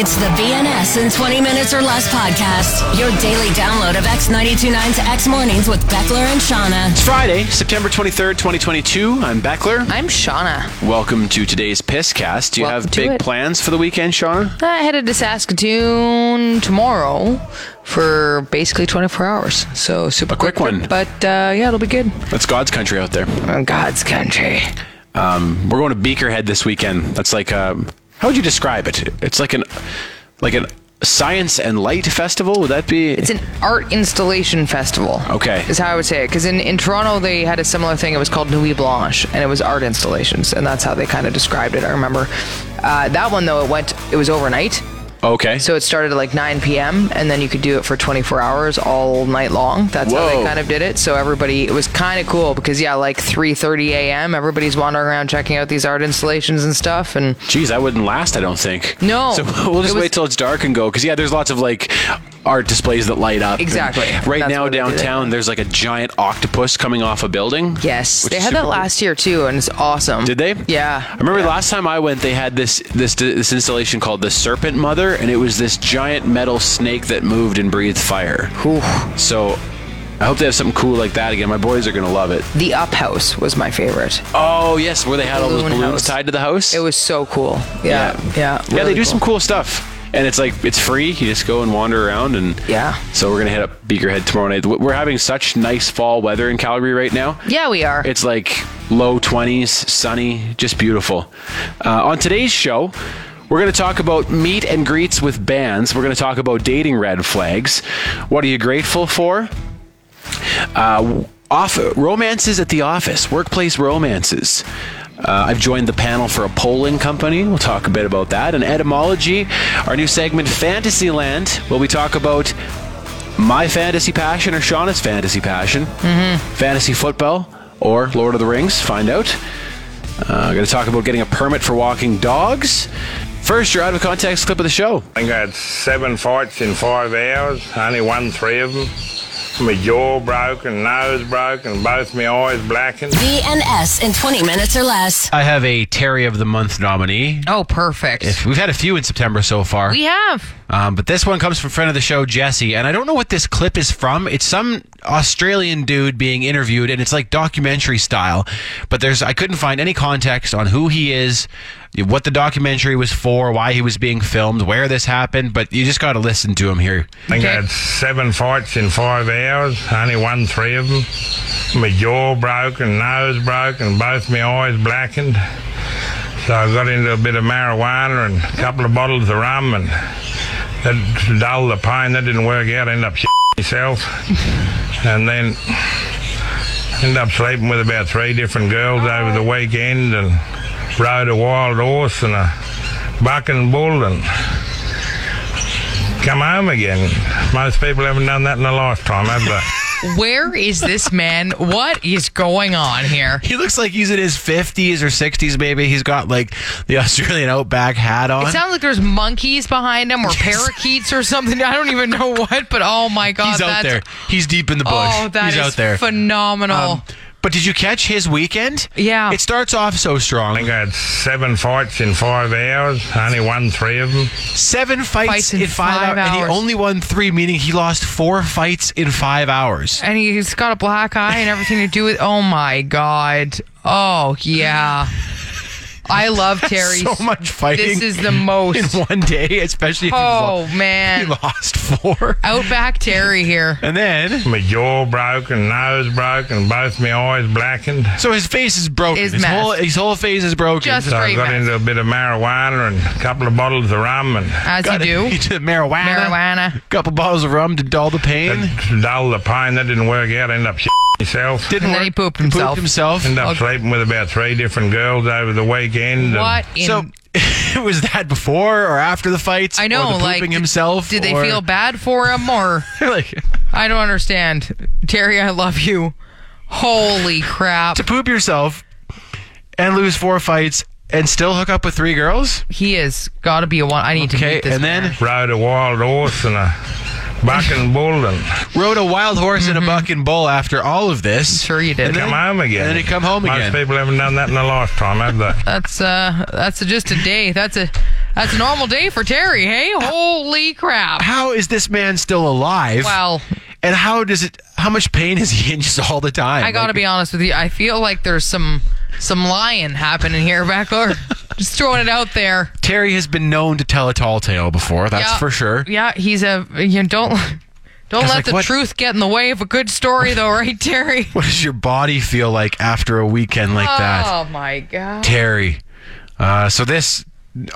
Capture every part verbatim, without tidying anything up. It's the B N S in twenty minutes or Less podcast, your daily download of X ninety-two nine's X Mornings with Beckler and Shauna. It's Friday, September twenty-third, twenty twenty-two. I'm Beckler. I'm Shauna. Welcome to today's Pisscast. Do you Welcome have big it. plans for the weekend, Shauna? I headed to Saskatoon tomorrow for basically twenty-four hours. So super a quick, quick one. But uh, yeah, it'll be good. That's God's country out there. Oh, God's country. Um, we're going to Beakerhead this weekend. That's like, um, how would you describe it? It's like an, like an science and light festival. Would that be? It's an art installation festival. Okay, is how I would say it. Because in, in Toronto they had a similar thing. It was called Nuit Blanche, and it was art installations, and that's how they kind of described it. I remember uh, that one though. It went. It was overnight. Okay. So it started at like nine p.m. and then you could do it for twenty-four hours all night long. That's Whoa. how they kind of did it. So everybody, it was kind of cool because yeah, like three thirty a.m. everybody's wandering around checking out these art installations and stuff. And geez, that wouldn't last, I don't think. No. So we'll just was, wait till it's dark and go because yeah, there's lots of like art displays that light up. Exactly. Right That's now downtown, there's like a giant octopus coming off a building. Yes, they had that last year too, and it's awesome. Did they? Yeah. I remember yeah. last time I went, they had this this this installation called the Serpent Mother. And it was this giant metal snake that moved and breathed fire. Ooh. So I hope they have something cool like that again. My boys are going to love it. The Up House was my favorite. Oh, yes. Where they had Balloon all those balloons house. tied to the house. It was so cool. Yeah. Yeah. Yeah, really yeah they do cool. some cool stuff. And it's like, it's free. You just go and wander around. And yeah. So we're going to hit up Beakerhead tomorrow night. We're having such nice fall weather in Calgary right now. Yeah, we are. It's like low twenties, sunny, just beautiful. Uh, on today's show, we're going to talk about meet and greets with bands. We're going to talk about dating red flags. What are you grateful for? Uh, off, romances at the office, workplace romances. Uh, I've joined the panel for a polling company. We'll talk a bit about that. And etymology, our new segment, Fantasyland, where we talk about my fantasy passion or Shauna's fantasy passion. Mm-hmm. Fantasy football or Lord of the Rings, find out. I'm uh, going to talk about getting a permit for walking dogs. First, your out of context clip of the show. I think I had seven fights in five hours. I only won three of them. My jaw broken, nose broken, both my eyes blackened. B N S in twenty minutes or less. I have a Terry of the Month nominee. Oh, perfect. If, we've had a few in September so far. We have. Um, but this one comes from friend of the show, Jesse. And I don't know what this clip is from. It's some Australian dude being interviewed, and it's like documentary style. But there's I couldn't find any context on who he is, what the documentary was for, why he was being filmed, where this happened. But you just got to listen to him here. I think okay. I had seven fights in five hours. I only won three of them. My jaw broken, nose broken, both my eyes blackened. So I got into a bit of marijuana and a couple of bottles of rum, and that dulled the pain. That didn't work out. I ended up shitting myself. And then ended up sleeping with about three different girls over the weekend, and rode a wild horse and a bucking bull, and come home again. Most people haven't done that in a lifetime, have they? Where is this man? What is going on here? He looks like he's in his fifties or sixties, maybe. He's got like the Australian Outback hat on. It sounds like there's monkeys behind him or parakeets or something. I don't even know what, but oh my God. He's out that's... there. He's deep in the bush. Oh, that he's is out there. Phenomenal. Um, But did you catch his weekend? Yeah. It starts off so strong. I think I had seven fights in five hours. I only won three of them. Seven fights, fights in, in five, five hours. hours. And he only won three, meaning he lost four fights in five hours. And he's got a black eye and everything to do with... Oh, my God. Oh, yeah. I love Terry. So much fighting. This is the most in one day, especially. If oh lo- man, he lost four. Outback Terry here. And then my jaw broken, nose broken, both my eyes blackened. So his face is broken. His, his whole his whole face is broken. Just so I got mess. into a bit of marijuana and a couple of bottles of rum, and as you do, a, to marijuana, marijuana, couple of bottles of rum to dull the pain. To dull the pain. That didn't work out. I ended up. Sh- Himself. Didn't and then work. he pooped himself. Pooped himself. Ended up okay. sleeping with about three different girls over the weekend. What? In- so was that before or after the fights? I know. Or the pooping like, himself. Did, did or- they feel bad for him or? Like, I don't understand, Terry. I love you. Holy crap! To poop yourself and lose four fights. And still hook up with three girls? He is got to be a one. I need okay, to meet this. Okay, and then man. rode a wild horse and a bucking bull, and rode a wild horse mm-hmm. and a bucking bull. After all of this, I'm sure you did. And then, come home again. And then he come home Most again. Most people haven't done that in a lifetime, have they? That's uh, that's just a day. That's a. That's a normal day for Terry, hey? Holy crap. How is this man still alive? Well... And how does it? How much pain is he in just all the time? I gotta like, be honest with you. I feel like there's some some lying happening here, Beckler. Just throwing it out there. Terry has been known to tell a tall tale before. That's yeah, for sure. Yeah, he's a you know, don't don't let like, the what? truth get in the way of a good story, though, right, Terry? What does your body feel like after a weekend like oh, that? Oh my God, Terry. Uh, so this.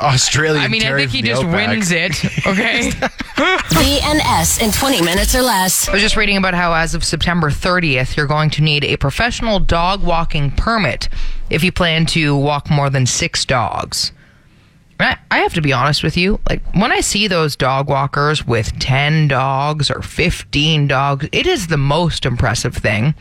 Australian I mean, Terry I think he just Outback. wins it, okay? D N S in twenty minutes or less. I was just reading about how as of September thirtieth, you're going to need a professional dog walking permit if you plan to walk more than six dogs. I, I have to be honest with you. Like, when I see those dog walkers with ten dogs or fifteen dogs, it is the most impressive thing.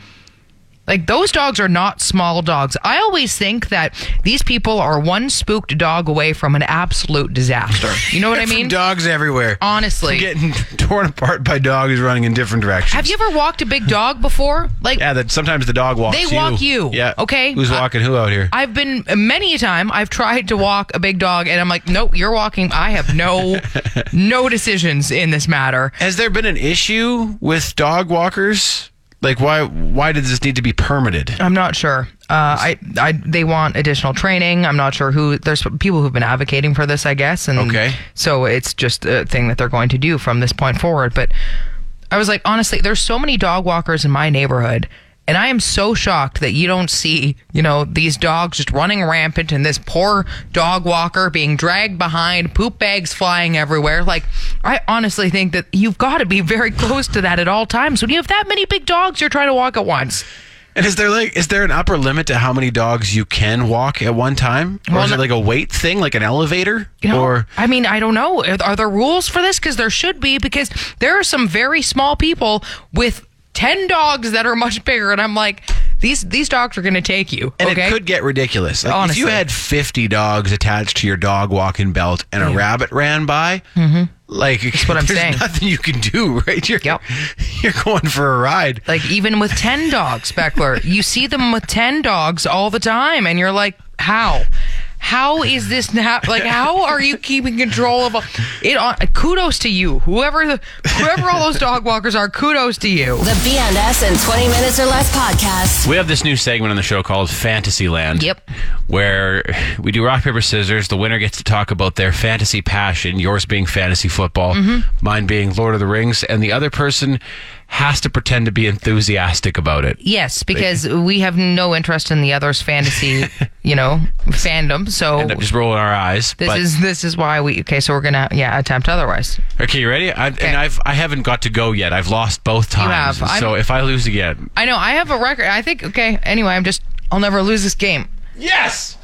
Like, those dogs are not small dogs. I always think that these people are one spooked dog away from an absolute disaster. You know what I mean? Dogs everywhere. Honestly. You're getting torn apart by dogs running in different directions. Have you ever walked a big dog before? Like, yeah, that sometimes the dog walks you. They walk you. you. Yeah. Okay? Who's walking uh, who out here? I've been, many a time, I've tried to walk a big dog, and I'm like, nope, you're walking. I have no, no decisions in this matter. Has there been an issue with dog walkers? Like, why Why does this need to be permitted? I'm not sure. Uh, I, I, they want additional training. I'm not sure who... There's people who've been advocating for this, I guess. And okay. So it's just a thing that they're going to do from this point forward. But I was like, honestly, there's so many dog walkers in my neighborhood, and I am so shocked that you don't see, you know, these dogs just running rampant and this poor dog walker being dragged behind, poop bags flying everywhere. Like, I honestly think that you've got to be very close to that at all times. When you have that many big dogs, you're trying to walk at once. And is there like is there an upper limit to how many dogs you can walk at one time? Or well, is it like a weight thing, like an elevator? You know, or I mean, I don't know. Are, are there rules for this? Because there should be, because there are some very small people with ten dogs that are much bigger, and I'm like, these these dogs are going to take you. And okay? It could get ridiculous. Like, honestly. If you had fifty dogs attached to your dog walking belt and a yeah. rabbit ran by, mm-hmm. like, that's what I'm there's saying. Nothing you can do, right? You're, yep. you're going for a ride. Like, even with ten dogs, Beckler, you see them with ten dogs all the time, and you're like, how? How is this now? Like, how are you keeping control of a, it? Uh, kudos to you, whoever the whoever all those dog walkers are. Kudos to you. The B N S in twenty minutes or less podcast. We have this new segment on the show called Fantasyland. Yep, where we do rock paper scissors. The winner gets to talk about their fantasy passion. Yours being fantasy football, mm-hmm. mine being Lord of the Rings, and the other person has to pretend to be enthusiastic about it. Yes, because like, we have no interest in the other's fantasy, you know, fandom. So end up just rolling our eyes. This is this is why we okay. So we're gonna yeah attempt otherwise. Okay, you ready? I, okay. And I've I haven't got to go yet. I've lost both times. You have. So I'm, if I lose again, I know I have a record. I think okay. Anyway, I'm just I'll never lose this game. Yes!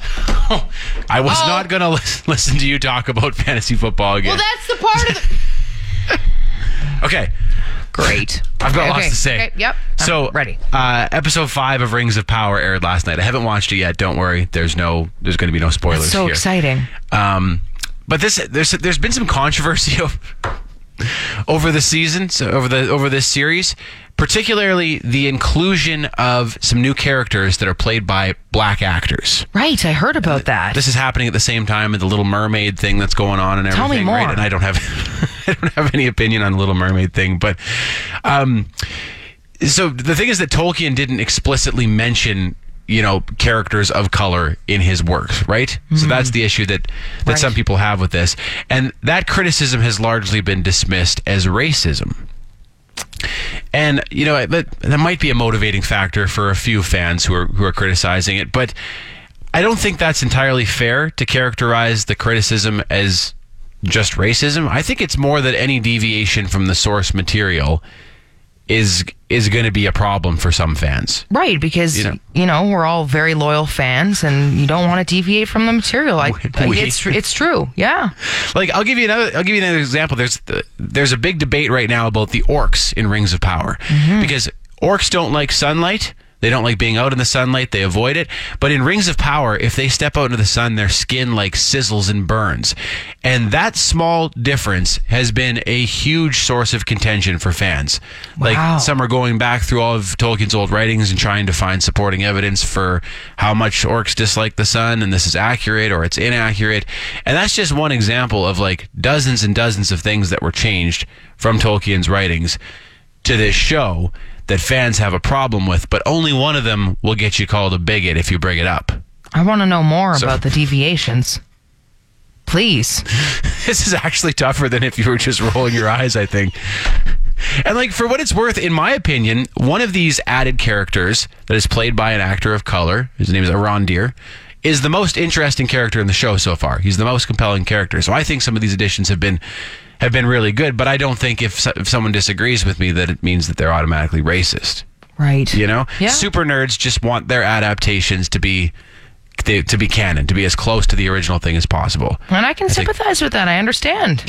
Oh, I was oh. not gonna lis- listen to you talk about fantasy football again. Well, that's the part of the. Okay. Great. I've got okay, lots okay, to say. Okay, yep. I'm so, ready. Uh, episode five of Rings of Power aired last night. I haven't watched it yet. Don't worry. There's no. There's going to be no spoilers. That's so here. exciting. Um, but this there's there's been some controversy over, over the season, so over the over this series, particularly the inclusion of some new characters that are played by black actors. Right. I heard about uh, that. This is happening at the same time as the Little Mermaid thing that's going on and everything. Tell me more. Right? And I don't have. I don't have any opinion on the Little Mermaid thing, but um, so the thing is that Tolkien didn't explicitly mention, you know, characters of color in his works, right? Mm-hmm. So that's the issue that, that right. some people have with this. And that criticism has largely been dismissed as racism. And, you know, that, that might be a motivating factor for a few fans who are who are criticizing it, but I don't think that's entirely fair to characterize the criticism as just racism. I think it's more that any deviation from the source material is is going to be a problem for some fans. Right, because, you know, you know we're all very loyal fans, and you don't want to deviate from the material. I, it's it's true, yeah. Like, I'll give you another I'll give you another example. There's the, there's a big debate right now about the orcs in Rings of Power, mm-hmm. because orcs don't like sunlight, They don't like being out in the sunlight. They avoid it. But in Rings of Power, if they step out into the sun, their skin like sizzles and burns. And that small difference has been a huge source of contention for fans. Wow. Like, some are going back through all of Tolkien's old writings and trying to find supporting evidence for how much orcs dislike the sun, and this is accurate or it's inaccurate. And that's just one example of like dozens and dozens of things that were changed from Tolkien's writings to this show that fans have a problem with, but only one of them will get you called a bigot if you bring it up. I want to know more so, about the deviations. Please. This is actually tougher than if you were just rolling your eyes, I think. And like, for what it's worth, in my opinion, one of these added characters that is played by an actor of color, his name is Arandir, is the most interesting character in the show so far. He's the most compelling character. So I think some of these additions have been have been really good, but I don't think if, so, if someone disagrees with me that it means that they're automatically racist. Right. You know? Yeah. Super nerds just want their adaptations to be to, to be canon, to be as close to the original thing as possible. And I can I sympathize think, with that. I understand.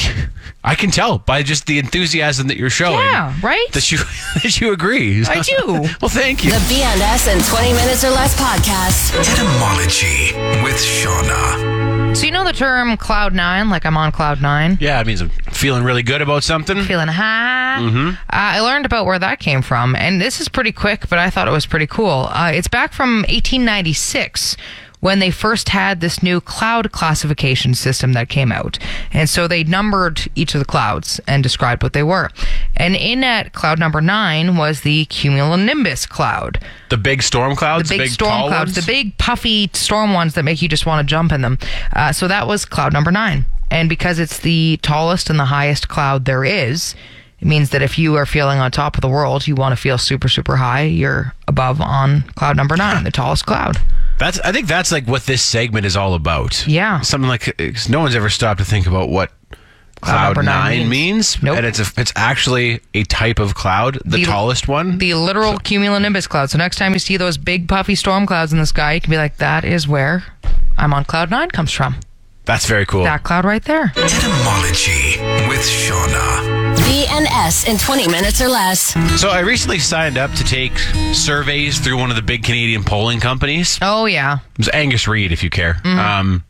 I can tell by just the enthusiasm that you're showing. Yeah, right? That you, that you agree. I do. Well, thank you. The B and S in twenty Minutes or Less podcast. Etymology with Shauna. So you know the term cloud nine, like I'm on cloud nine? Yeah, it means I'm feeling really good about something. Feeling high. Mm-hmm. Uh, I learned about where that came from, and this is pretty quick, but I thought it was pretty cool. Uh, it's back from eighteen ninety-six when they first had this new cloud classification system that came out. And so they numbered each of the clouds and described what they were. And in that cloud number nine was the cumulonimbus cloud. The big storm clouds? The big, the big storm clouds. Ones? The big puffy storm ones that make you just want to jump in them. Uh, so that was cloud number nine. And because it's the tallest and the highest cloud there is, it means that if you are feeling on top of the world, you want to feel super, super high, you're above on cloud number nine, the tallest cloud. That's. I think that's like what this segment is all about. Yeah. Something like, no one's ever stopped to think about what cloud, cloud nine, nine means. means. Nope. And it's, a, it's actually a type of cloud, the, the tallest one. The literal so. cumulonimbus cloud. So next time you see those big puffy storm clouds in the sky, you can be like, that is where I'm on cloud nine comes from. That's very cool. That cloud right there. Etymology with Shauna. B and S in twenty Minutes or Less. So I recently signed up to take surveys through one of the big Canadian polling companies. Oh, yeah. It was Angus Reid, if you care. Mm-hmm. Um,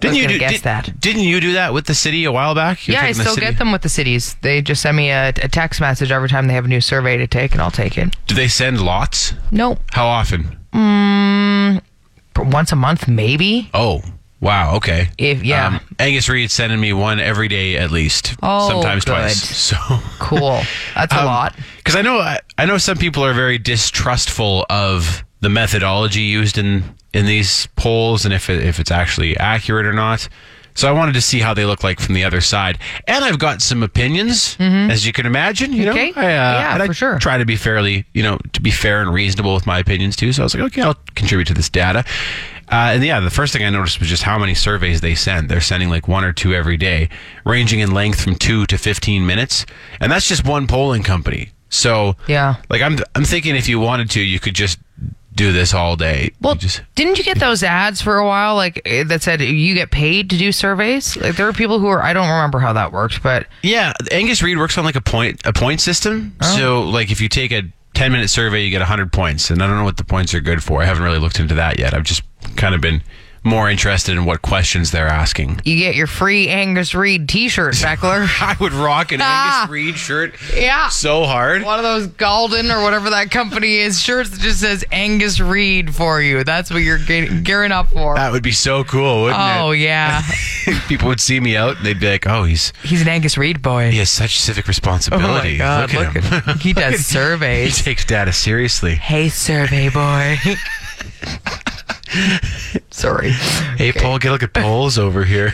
didn't I was you do, guess did, that. Didn't you do that with the city a while back? You yeah, I still the get them with the cities. They just send me a, a text message every time they have a new survey to take, and I'll take it. Do they send lots? No. How often? Mm, once a month, maybe. Oh, wow, okay. If yeah. Um, Angus Reid sending me one every day at least. Oh, sometimes good. Twice. So cool. That's a um, lot. Because I know I, I know some people are very distrustful of the methodology used in, in these polls and if it, if it's actually accurate or not. So I wanted to see how they look like from the other side. And I've got some opinions, mm-hmm. as you can imagine. You okay. know, I, uh, yeah, and I for sure. try to be fairly, you know, to be fair and reasonable with my opinions too. So I was like, okay, I'll contribute to this data. Uh, and yeah, the first thing I noticed was just how many surveys they send. They're sending like one or two every day, ranging in length from two to fifteen minutes. And that's just one polling company. So yeah, like I'm I'm thinking if you wanted to, you could just do this all day. Well, just, didn't you get those ads for a while like that said you get paid to do surveys? Like there were people who are, I don't remember how that worked, but yeah, Angus Reid works on like a point a point system. Oh. So like if you take a ten-minute survey, you get one hundred points. And I don't know what the points are good for. I haven't really looked into that yet. I've just kind of been more interested in what questions they're asking. You get your free Angus Reid t-shirt, Beckler. I would rock an ah, Angus Reid shirt yeah. so hard. One of those Golden or whatever that company is shirts that just says Angus Reid for you. That's what you're ge- gearing up for. That would be so cool, wouldn't oh, it? Oh, yeah. People would see me out and they'd be like, oh, he's... He's an Angus Reid boy. He has such civic responsibility. Oh, my God. Look, look at him. At, he does surveys. He takes data seriously. Hey, survey boy. Sorry. Hey, okay. Paul, get a look at polls over here.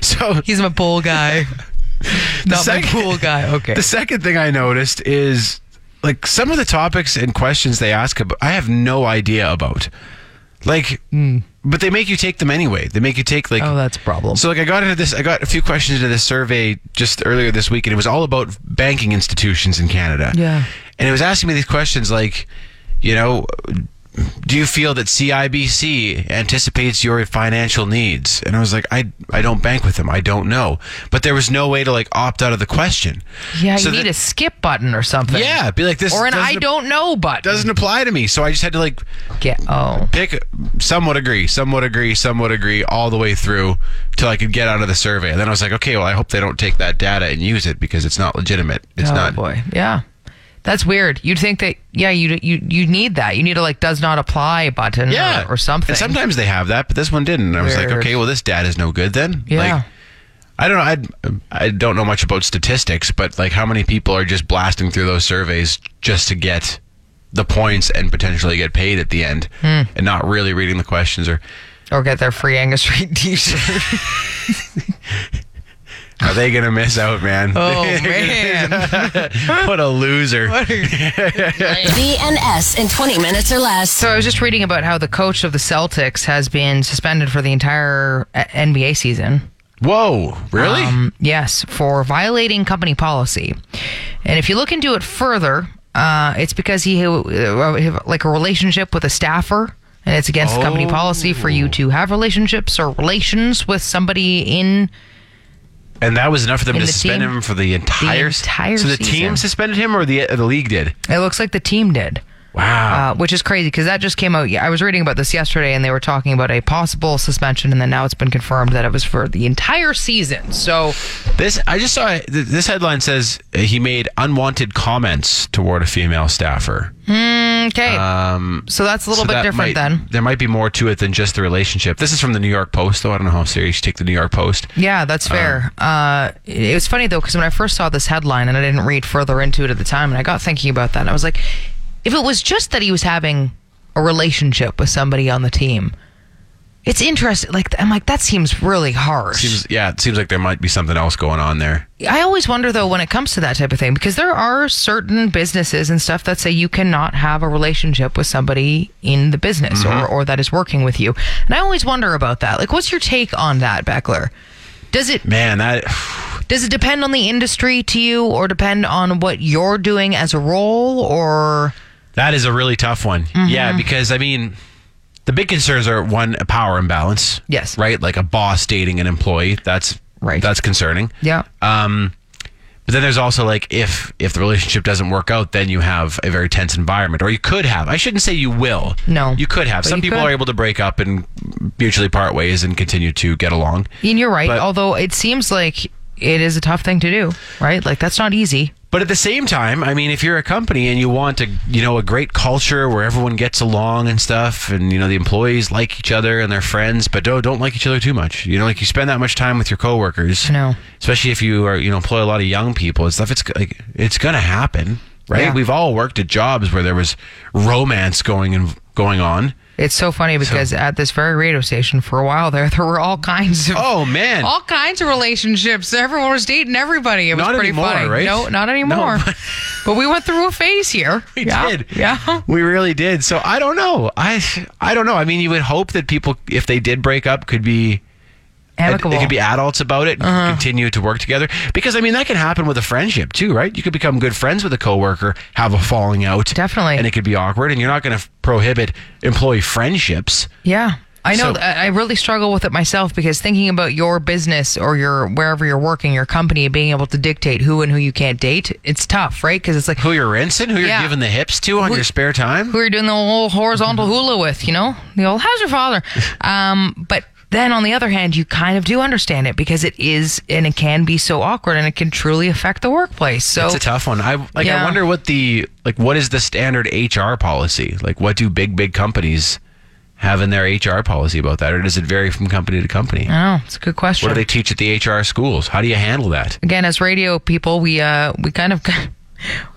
So he's my poll guy. Not second, my pool guy. Okay. The second thing I noticed is like some of the topics and questions they ask about, I have no idea about. Like, mm. but they make you take them anyway. They make you take like... Oh, that's a problem. So like I got into this, I got a few questions into this survey just earlier this week, and it was all about banking institutions in Canada. Yeah. And it was asking me these questions like, you know... do you feel that C I B C anticipates your financial needs? And I was like, I I don't bank with them. I don't know. But there was no way to like opt out of the question. Yeah, so you need that, a skip button or something. Yeah, be like this. Or an I don't know button. Doesn't apply to me. So I just had to like get oh. pick somewhat agree, somewhat agree, somewhat agree all the way through till I could get out of the survey. And then I was like, okay, well, I hope they don't take that data and use it because it's not legitimate. It's oh, not. Oh, boy. Yeah. That's weird. You'd think that, yeah, you you you need that. You need a, like, does not apply button yeah. or, or something. And sometimes they have that, but this one didn't. And I was weird. Like, okay, well, this data is no good then. Yeah. Like, I don't know. I I don't know much about statistics, but, like, how many people are just blasting through those surveys just to get the points and potentially get paid at the end mm. and not really reading the questions or... Or get their free Angus Reid t-shirt. Are they going to miss out, man? Oh, man. What a loser. B and S in twenty minutes or less. So I was just reading about how the coach of the Celtics has been suspended for the entire N B A season. Whoa, really? Um, yes, for violating company policy. And if you look into it further, uh, it's because he had like a relationship with a staffer. And it's against oh. company policy for you to have relationships or relations with somebody in... And that was enough for them to the suspend team, him for the entire, the entire season. So the team suspended him or the the league did? It looks like the team did. Wow. Uh, which is crazy because that just came out. I was reading about this yesterday and they were talking about a possible suspension and then now it's been confirmed that it was for the entire season. So this, I just saw, this headline says he made unwanted comments toward a female staffer. Okay. Um, so that's a little so bit different might, then. There might be more to it than just the relationship. This is from the New York Post, though. I don't know how serious you take the New York Post. Yeah, that's fair. Um, uh, it was funny, though, because when I first saw this headline and I didn't read further into it at the time, and I got thinking about that, and I was like, if it was just that he was having a relationship with somebody on the team, it's interesting. Like, I'm like, that seems really harsh. Seems, yeah, it seems like there might be something else going on there. I always wonder, though, when it comes to that type of thing, because there are certain businesses and stuff that say you cannot have a relationship with somebody in the business mm-hmm. or, or that is working with you. And I always wonder about that. Like, what's your take on that, Beckler? Does it man that does it depend on the industry to you or depend on what you're doing as a role? Or that is a really tough one. Mm-hmm. Yeah, because, I mean... The big concerns are, one, a power imbalance. Yes. Right? Like a boss dating an employee. That's right. That's concerning. Yeah. Um, but then there's also like if if the relationship doesn't work out, then you have a very tense environment. Or you could have. I shouldn't say you will. No. You could have. Some people could. are able to break up and mutually part ways and continue to get along. And you're right. But, although it seems like it is a tough thing to do. Right? Like that's not easy. But at the same time, I mean, if you're a company and you want a, you know, a great culture where everyone gets along and stuff and, you know, the employees like each other and they're friends, but don't, don't like each other too much. You know, like you spend that much time with your coworkers. I know. Especially if you are, you know, employ a lot of young people and stuff. It's like, it's going to happen, right? Yeah. We've all worked at jobs where there was romance going in, going on. It's so funny because so, at this very radio station for a while there, there were all kinds of oh man, all kinds of relationships. Everyone was dating everybody. It was not pretty anymore, funny, right? No, not anymore. No, but, but we went through a phase here. We yeah. did, yeah, we really did. So I don't know. I I don't know. I mean, you would hope that people, if they did break up, could be amicable. They could be adults about it and uh-huh. continue to work together. Because I mean, that can happen with a friendship too, right? You could become good friends with a coworker, have a falling out, definitely, and it could be awkward. And you're not going to prohibit employee friendships. Yeah, I know. So, I really struggle with it myself because thinking about your business or your wherever you're working, your company, being able to dictate who and who you can't date, it's tough, right? Because it's like who you're rinsing, who yeah. you're giving the hips to on who, your spare time, who you're doing the whole horizontal hula with, you know, the old "How's your father?" um, but. Then, on the other hand, you kind of do understand it because it is, and it can be so awkward, and it can truly affect the workplace. So it's a tough one. I like. Yeah. I wonder what the like. What is the standard H R policy? Like, what do big big companies have in their H R policy about that, or does it vary from company to company? Oh, it's a good question. What do they teach at the H R schools? How do you handle that? Again, as radio people, we uh we kind of.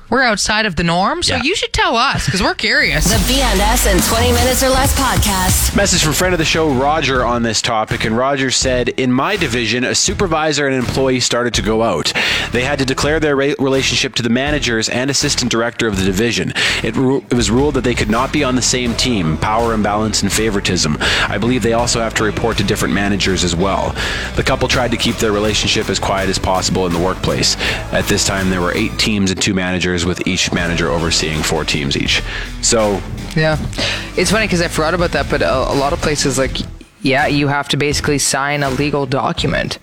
We're outside of the norm, so yeah. you should tell us, because we're curious. The B and S in twenty minutes or less podcast. Message from friend of the show, Roger, on this topic. And Roger said, in my division, a supervisor and an employee started to go out. They had to declare their re- relationship to the managers and assistant director of the division. It, ru- it was ruled that they could not be on the same team, power imbalance and favoritism. I believe they also have to report to different managers as well. The couple tried to keep their relationship as quiet as possible in the workplace. At this time, there were eight teams and two managers. managers, with each manager overseeing four teams each. So yeah, it's funny because I forgot about that, but a, a lot of places, like, yeah, you have to basically sign a legal document.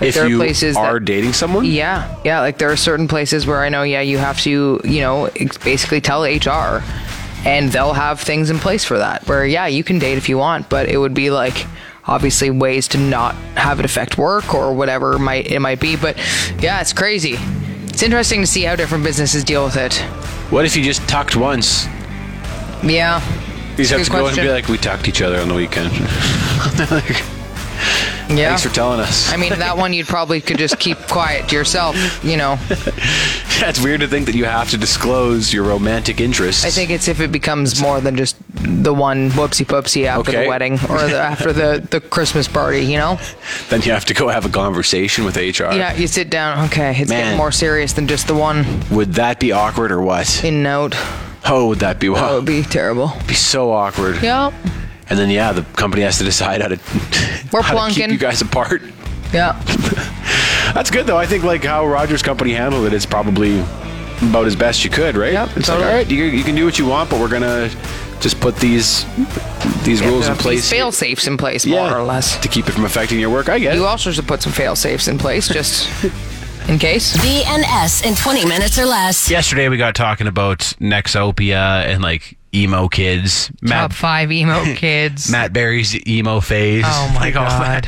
Like, if there are you places are that, dating someone? Yeah. Yeah. Like, there are certain places where I know, yeah, you have to, you know, basically tell H R, and they'll have things in place for that where, yeah, you can date if you want, but it would be like, obviously, ways to not have it affect work or whatever might it might be. But yeah, it's crazy. It's interesting to see how different businesses deal with it. What if you just talked once? Yeah. You just have to go and be like, we talked to each other on the weekend. Like, yeah. Thanks for telling us. I mean, that one you probably could just keep quiet to yourself, you know. Yeah, it's weird to think that you have to disclose your romantic interests. I think it's if it becomes more than just the one whoopsie-poopsie after okay. the wedding or the, after the, the Christmas party, you know? Then you have to go have a conversation with H R. Yeah, you sit down. Okay, it's Man. getting more serious than just the one. Would that be awkward or what? In note. Oh, would that be what? Wow. That would be terrible. It'd be so awkward. Yep. And then, yeah, the company has to decide how to, We're how plunking. to keep you guys apart. Yeah. That's good, though. I think, like, how Roger's company handled it is probably about as best you could, right? Yep. It's totally. Like, all right, you, you can do what you want, but we're going to just put these these yeah, rules in place. Fail safes in place, more yeah, or less. To keep it from affecting your work, I guess. You also should put some fail safes in place, just in case. V N S in twenty minutes or less. Yesterday, we got talking about Nexopia and, like, emo kids. Matt, top five emo kids. Matt Berry's emo phase. Oh my like God. All that.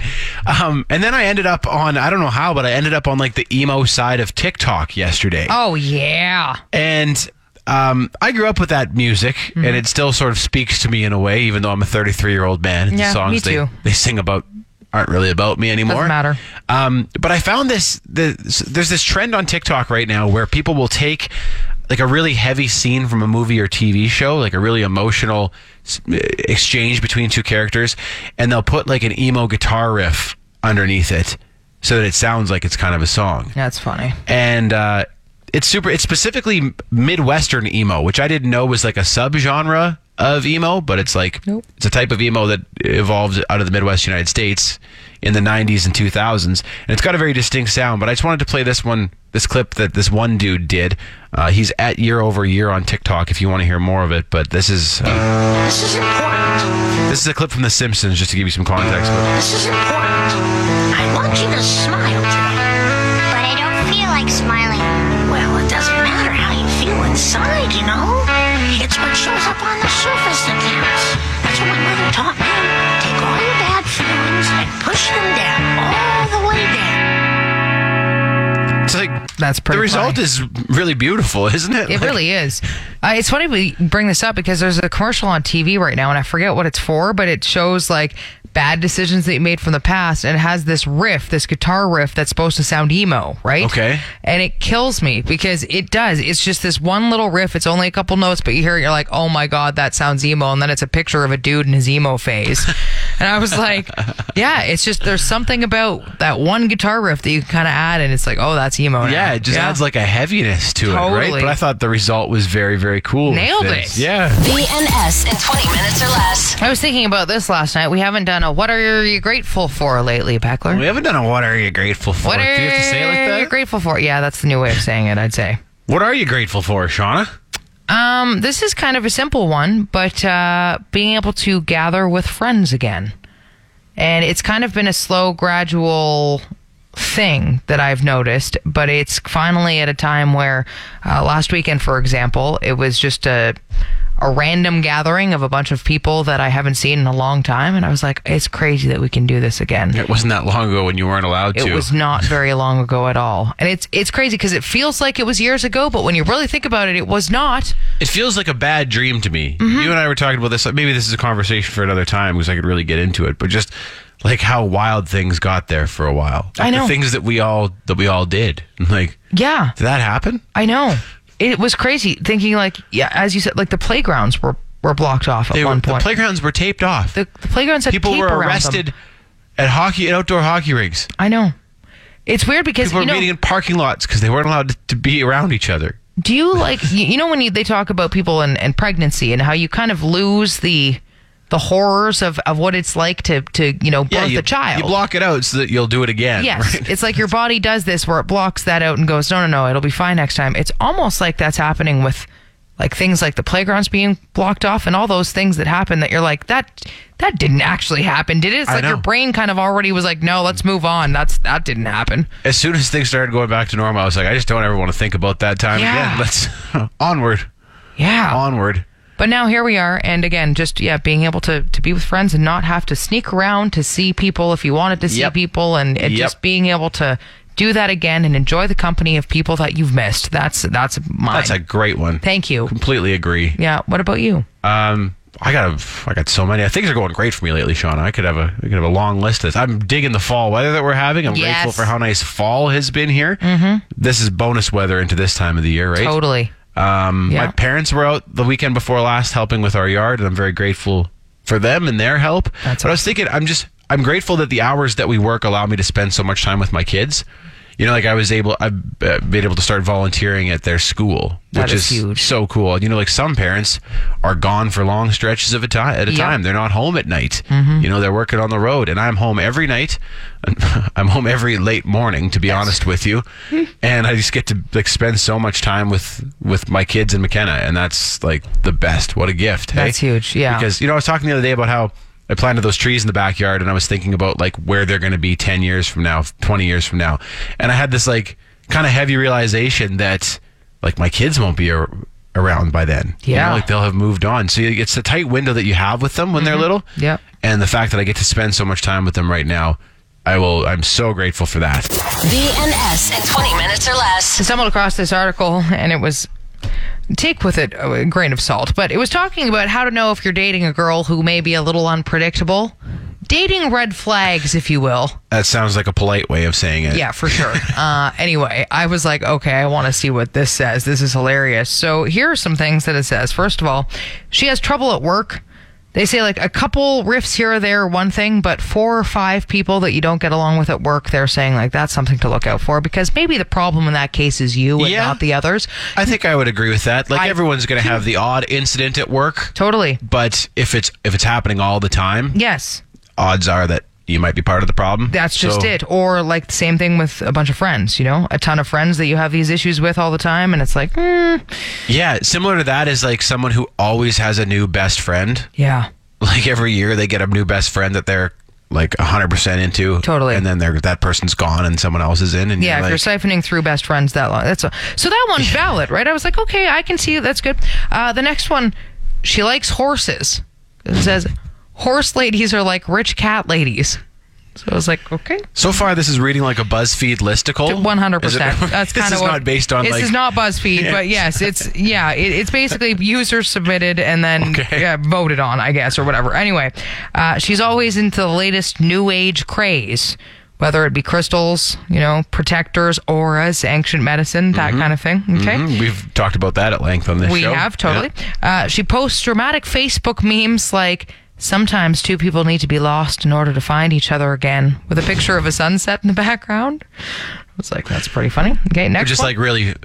Um, and then I ended up on, I don't know how, but I ended up on like the emo side of TikTok yesterday. Oh yeah. And um, I grew up with that music, mm-hmm. and it still sort of speaks to me in a way, even though I'm a thirty-three year old man. And yeah, the songs they, they sing about aren't really about me anymore. Doesn't matter. Um, but I found this, this, there's this trend on TikTok right now where people will take like a really heavy scene from a movie or T V show, like a really emotional exchange between two characters, and they'll put like an emo guitar riff underneath it so that it sounds like it's kind of a song. That's funny. And uh, it's super, it's specifically Midwestern emo, which I didn't know was like a subgenre of emo, but it's like, nope. It's a type of emo that evolved out of the Midwest United States in the nineties and two thousands, and it's got a very distinct sound, but I just wanted to play this one, this clip that this one dude did. Uh, he's at Year Over Year on TikTok if you want to hear more of it, but this is... Uh, this is important. This is a clip from The Simpsons, just to give you some context. But. This is important. I want you to smile today, but I don't feel like smiling. Well, it doesn't matter how you feel inside, you know? It's what shows up on the surface that counts. That's what my mother taught me. Take all your bad feelings and push them down, all the way down. It's like, that's pretty. The result funny. is really beautiful, isn't it? It like, really is. Uh, it's funny we bring this up because there's a commercial on T V right now, and I forget what it's for, but it shows like bad decisions that you made from the past, and it has this riff, this guitar riff that's supposed to sound emo, right? Okay. And it kills me because it does. It's just this one little riff. It's only a couple notes, but you hear it, you're like, oh my God, that sounds emo. And then it's a picture of a dude in his emo phase. And I was like, yeah, it's just, there's something about that one guitar riff that you kind of add, and it's like, oh, that's emo now. Yeah, it just yeah. adds like a heaviness to totally. it, right? But I thought the result was very, very cool. Nailed it. Yeah. V N S in twenty minutes or less. I was thinking about this last night. We haven't done a what are you grateful for lately, Beckler? We haven't done a what are you grateful for. What are Do you have to say it like that? You grateful for? Yeah, that's the new way of saying it, I'd say. What are you grateful for, Shauna? Um, this is kind of a simple one, but uh, being able to gather with friends again. And it's kind of been a slow, gradual thing that I've noticed, but it's finally at a time where uh, last weekend, for example, it was just a... a random gathering of a bunch of people that I haven't seen in a long time. And I was like, it's crazy that we can do this again. It wasn't that long ago when you weren't allowed to. It was not very long ago at all. And it's it's crazy because it feels like it was years ago, but when you really think about it, it was not. It feels like a bad dream to me. Mm-hmm. You and I were talking about this. Maybe this is a conversation for another time because I could really get into it. But just like how wild things got there for a while. Like I know. The things that we all, that we all did. Like, yeah. Did that happen? I know. It was crazy thinking like, yeah, as you said, like the playgrounds were, were blocked off at they one were, point. The playgrounds were taped off. The, the playgrounds had people tape were arrested them. at hockey at outdoor hockey rinks. I know. It's weird because people you were know, meeting in parking lots because they weren't allowed to, to be around each other. Do you like you, you know when you, they talk about people and, and pregnancy and how you kind of lose the the horrors of, of what it's like to, to you know, birth yeah, you, a child. You block it out so that you'll do it again. Yes. Right? It's like your body does this where it blocks that out and goes, no, no, no, it'll be fine next time. It's almost like that's happening with like things like the playgrounds being blocked off and all those things that happen that you're like, that that didn't actually happen, did it? It's I like know. Your brain kind of already was like, no, let's move on. That's That didn't happen. As soon as things started going back to normal, I was like, I just don't ever want to think about that time yeah. again. Let's onward. Yeah. Onward. But now here we are, and again, just yeah, being able to, to be with friends and not have to sneak around to see people if you wanted to see yep. people, and, and yep. just being able to do that again and enjoy the company of people that you've missed. That's that's mine. That's a great one. Thank you. Completely agree. Yeah. What about you? Um, I got I got so many. Things are going great for me lately, Shauna. I could have a I could have a long list of this. I'm digging the fall weather that we're having. I'm yes. grateful for how nice fall has been here. Mm-hmm. This is bonus weather into this time of the year, right? Totally. Um, yeah. My parents were out the weekend before last helping with our yard, and I'm very grateful for them and their help. That's but awesome. I was thinking, I'm just, I'm grateful that the hours that we work allow me to spend so much time with my kids. You know, like I was able, I've been able to start volunteering at their school, that which is, is huge. So cool. You know, like some parents are gone for long stretches of a time at a yep. time. They're not home at night. Mm-hmm. You know, they're working on the road, and I'm home every night. I'm home every late morning, to be yes. honest with you. And I just get to like spend so much time with, with my kids and McKenna, and that's like the best. What a gift. That's hey? Huge. Yeah. Because, you know, I was talking the other day about how I planted those trees in the backyard, and I was thinking about like where they're going to be ten years from now, twenty years from now. And I had this like kind of heavy realization that like my kids won't be ar- around by then. Yeah. You know, like they'll have moved on. So it's a tight window that you have with them when mm-hmm. they're little. Yeah. And the fact that I get to spend so much time with them right now, I will, I'm so grateful for that. B and S in twenty minutes or less. I stumbled across this article, and it was, take with it a grain of salt, but it was talking about how to know if you're dating a girl who may be a little unpredictable. Dating red flags, if you will. That sounds like a polite way of saying it. Yeah, for sure. uh, anyway, I was like, okay, I want to see what this says. This is hilarious. So here are some things that it says. First of all, she has trouble at work. They say like a couple riffs here or there, one thing, but four or five people that you don't get along with at work, they're saying like that's something to look out for, because maybe the problem in that case is you and yeah, not the others. I think I would agree with that. Like I, everyone's going to have the odd incident at work. Totally. But if it's if it's happening all the time, yes, odds are that you might be part of the problem. That's just so. It. Or like the same thing with a bunch of friends, you know, a ton of friends that you have these issues with all the time. And it's like, mm. yeah, similar to that is like someone who always has a new best friend. Yeah. Like every year they get a new best friend that they're like one hundred percent into. Totally. And then they're, that person's gone and someone else is in. And yeah, you're if like, you're siphoning through best friends that long. That's a, so that one's valid, right? I was like, okay, I can see that's good. Uh, the next one, she likes horses. It says, horse ladies are like rich cat ladies. So I was like, okay. So far, this is reading like a BuzzFeed listicle. One hundred percent. That's kind of what. This is not based on. This like, is not BuzzFeed, yeah. but yes, it's yeah, it, it's basically user submitted and then okay. yeah, voted on, I guess, or whatever. Anyway, uh, she's always into the latest new age craze, whether it be crystals, you know, protectors, auras, ancient medicine, that mm-hmm. kind of thing. Okay, mm-hmm. We've talked about that at length on this we show. We have totally. Yeah. Uh, she posts dramatic Facebook memes like, sometimes two people need to be lost in order to find each other again, with a picture of a sunset in the background. I was like, that's pretty funny. Okay, next We're just one. Like really...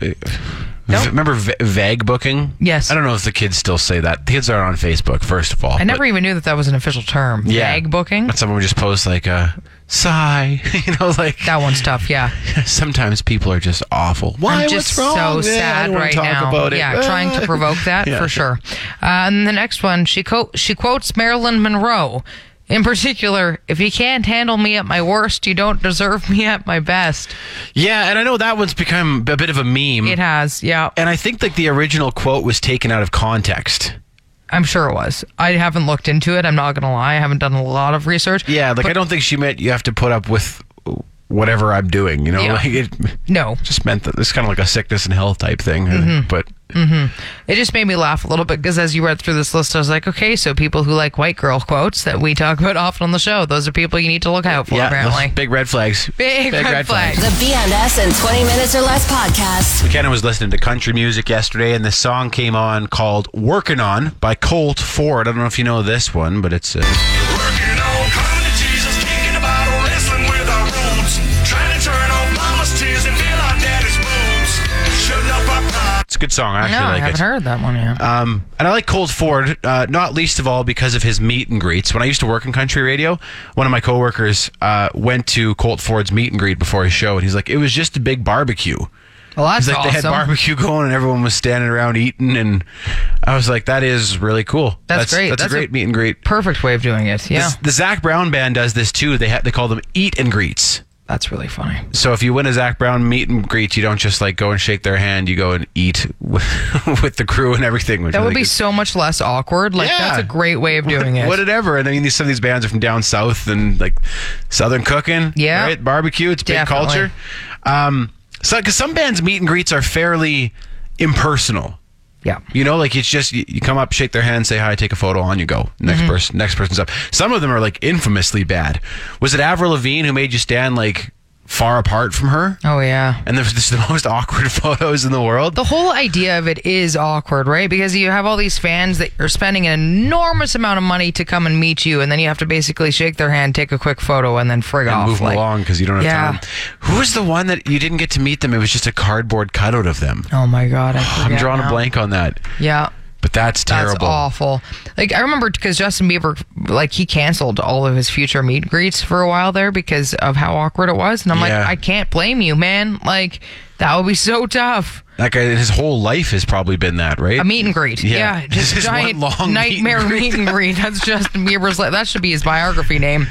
Nope. Remember v- vague booking? Yes. I don't know if the kids still say that. The kids aren't on Facebook, first of all. I never even knew that that was an official term. Yeah. Vague booking? But someone would just post like a sigh. You know, like... That one's tough, yeah. Sometimes people are just awful. Why? I'm just What's wrong? so yeah, sad I right talk now. About it. Yeah, ah. trying to provoke that, yeah. for sure. Uh, and the next one, she, co- she quotes Marilyn Monroe. In particular, if you can't handle me at my worst, you don't deserve me at my best. Yeah, and I know that one's become a bit of a meme. It has, yeah. And I think like the original quote was taken out of context. I'm sure it was. I haven't looked into it. I'm not going to lie. I haven't done a lot of research. Yeah, like but- I don't think she meant you have to put up with whatever I'm doing, you know? Yeah. Like it no. just meant that it's kind of like a sickness and health type thing. Mm-hmm. But... Mm-hmm. It just made me laugh a little bit because as you read through this list, I was like, okay, so people who like white girl quotes that we talk about often on the show, those are people you need to look out for, yeah, apparently. Big red flags. Big, big red, red flags. flags. The B and S in twenty minutes or less podcast. McKenna was listening to country music yesterday, and this song came on called Workin' On by Colt Ford. I don't know if you know this one, but it's... Uh, Workin' on, coming to Jesus, thinking about wrestling with our roots, trying to turn off mama's tears and feel our daddy's boobs, shutting up our good song. I actually no, like I haven't it. heard that one yet. Um, and I like Colt Ford, uh, not least of all because of his meet and greets. When I used to work in country radio, one of my coworkers uh, went to Colt Ford's meet and greet before his show, and he's like, it was just a big barbecue. Well, that's like awesome. They had barbecue going and everyone was standing around eating, and I was like, that is really cool. That's, that's great. That's, that's a great a meet and greet. Perfect way of doing it, yeah. This, the Zach Brown band does this too. They ha- they call them eat and greets. That's really funny. So if you win a Zach Brown meet and greet, you don't just like go and shake their hand. You go and eat with, with the crew and everything. Which that I would be is, so much less awkward. Like yeah. That's a great way of doing what, it. Whatever. And I mean, these, some of these bands are from down south and like Southern cooking. Yeah. Right? Barbecue. It's big Definitely. culture. Um, so because some bands' meet and greets are fairly impersonal. Yeah. You know, like it's just you come up, shake their hand, say hi, take a photo, on you go. Next mm-hmm. person, next person's up. Some of them are like infamously bad. Was it Avril Lavigne who made you stand like far apart from her? Oh yeah. And there's just the most awkward photos in the world. The whole idea of it is awkward, right? Because you have all these fans that are spending an enormous amount of money to come and meet you, and then you have to basically shake their hand, take a quick photo, and then frig and off. Move like, along because you don't have yeah. time. Who was the one that you didn't get to meet them? It was just a cardboard cutout of them. Oh my god, I forget I'm drawing now. a blank on that. Yeah. But that's terrible. That's awful. Like I remember because Justin Bieber, like he canceled all of his future meet and greets for a while there because of how awkward it was. And I'm yeah. like, I can't blame you, man. Like that would be so tough. That guy, his whole life has probably been that, right? A meet and greet. Yeah. yeah just this giant one long nightmare meet and, meet and greet. That's Justin Bieber's life. That should be his biography name.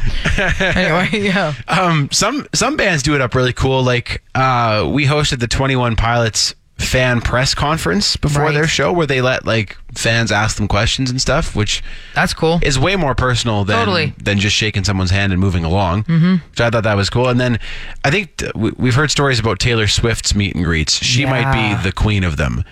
Anyway, yeah. Um, some some bands do it up really cool. Like uh, we hosted the Twenty One Pilots fan press conference before right. their show where they let like fans ask them questions and stuff, which that's cool is way more personal than totally. than just shaking someone's hand and moving along. Mm-hmm. So I thought that was cool. And then I think th- we've heard stories about Taylor Swift's meet and greets. She yeah. might be the queen of them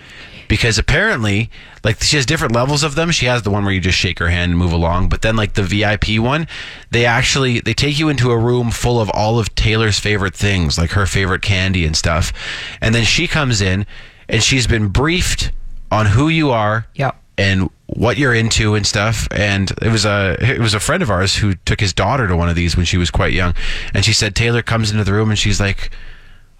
because apparently like she has different levels of them. She has the one where you just shake her hand and move along, but then like the V I P one, they actually they take you into a room full of all of Taylor's favorite things, like her favorite candy and stuff, and then she comes in and she's been briefed on who you are yep. and what you're into and stuff. And it was a it was a friend of ours who took his daughter to one of these when she was quite young, and she said Taylor comes into the room and she's like,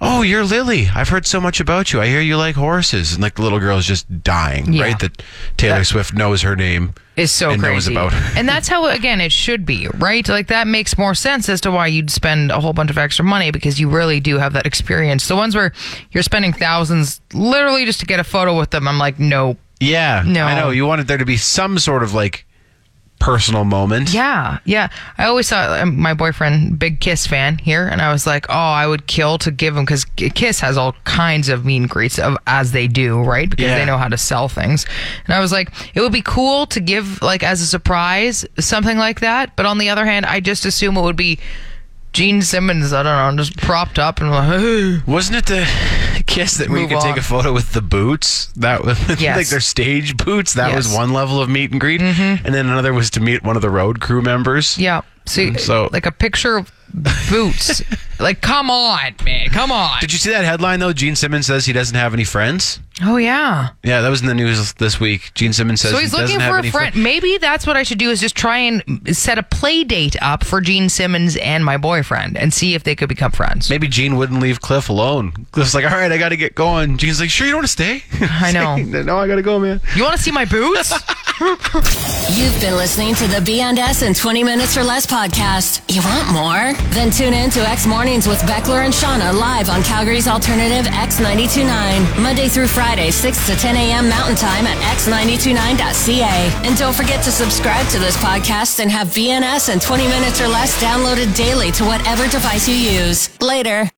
oh, you're Lily. I've heard so much about you. I hear you like horses. And like the little girl's just dying, yeah. right? That Taylor that Swift knows her name. Is so and crazy. Knows about her. And that's how, again, it should be, right? Like that makes more sense as to why you'd spend a whole bunch of extra money because you really do have that experience. The ones where you're spending thousands literally just to get a photo with them, I'm like, no. Yeah. No. I know. You wanted there to be some sort of like personal moment. Yeah, yeah. I always thought my boyfriend, big Kiss fan here, and I was like, oh, I would kill to give him, because Kiss has all kinds of meet and greets of, as they do, right? Because yeah. they know how to sell things. And I was like, it would be cool to give, like, as a surprise, something like that. But on the other hand, I just assume it would be Gene Simmons, I don't know, just propped up and like, hey. Wasn't it the Kiss that we could on. take a photo with the boots? That was yes. like their stage boots. That yes. was one level of meet and greet, mm-hmm. and then another was to meet one of the road crew members. Yeah, see, so like a picture of boots. Like, come on, man, come on. Did you see that headline though? Gene Simmons says he doesn't have any friends. Oh yeah, yeah, that was in the news this week. Gene Simmons says so he's he looking doesn't for have a friend. Fr- Maybe that's what I should do is just try and set a play date up for Gene Simmons and my boyfriend and see if they could become friends. Maybe Gene wouldn't leave Cliff alone. Cliff's like, all right, I got to get going. Gene's like, sure, you don't want to stay? I know. Like, no, I got to go, man. You want to see my boots? You've been listening to the Beyond Us in twenty Minutes or Less podcast. You want more? Then tune in to X Mornings with Beckler and Shauna live on Calgary's alternative X ninety-two point nine Monday through Friday, six to ten a.m. Mountain Time at x ninety-two point nine dot c a. And don't forget to subscribe to this podcast and have B N S in twenty minutes or less downloaded daily to whatever device you use. Later.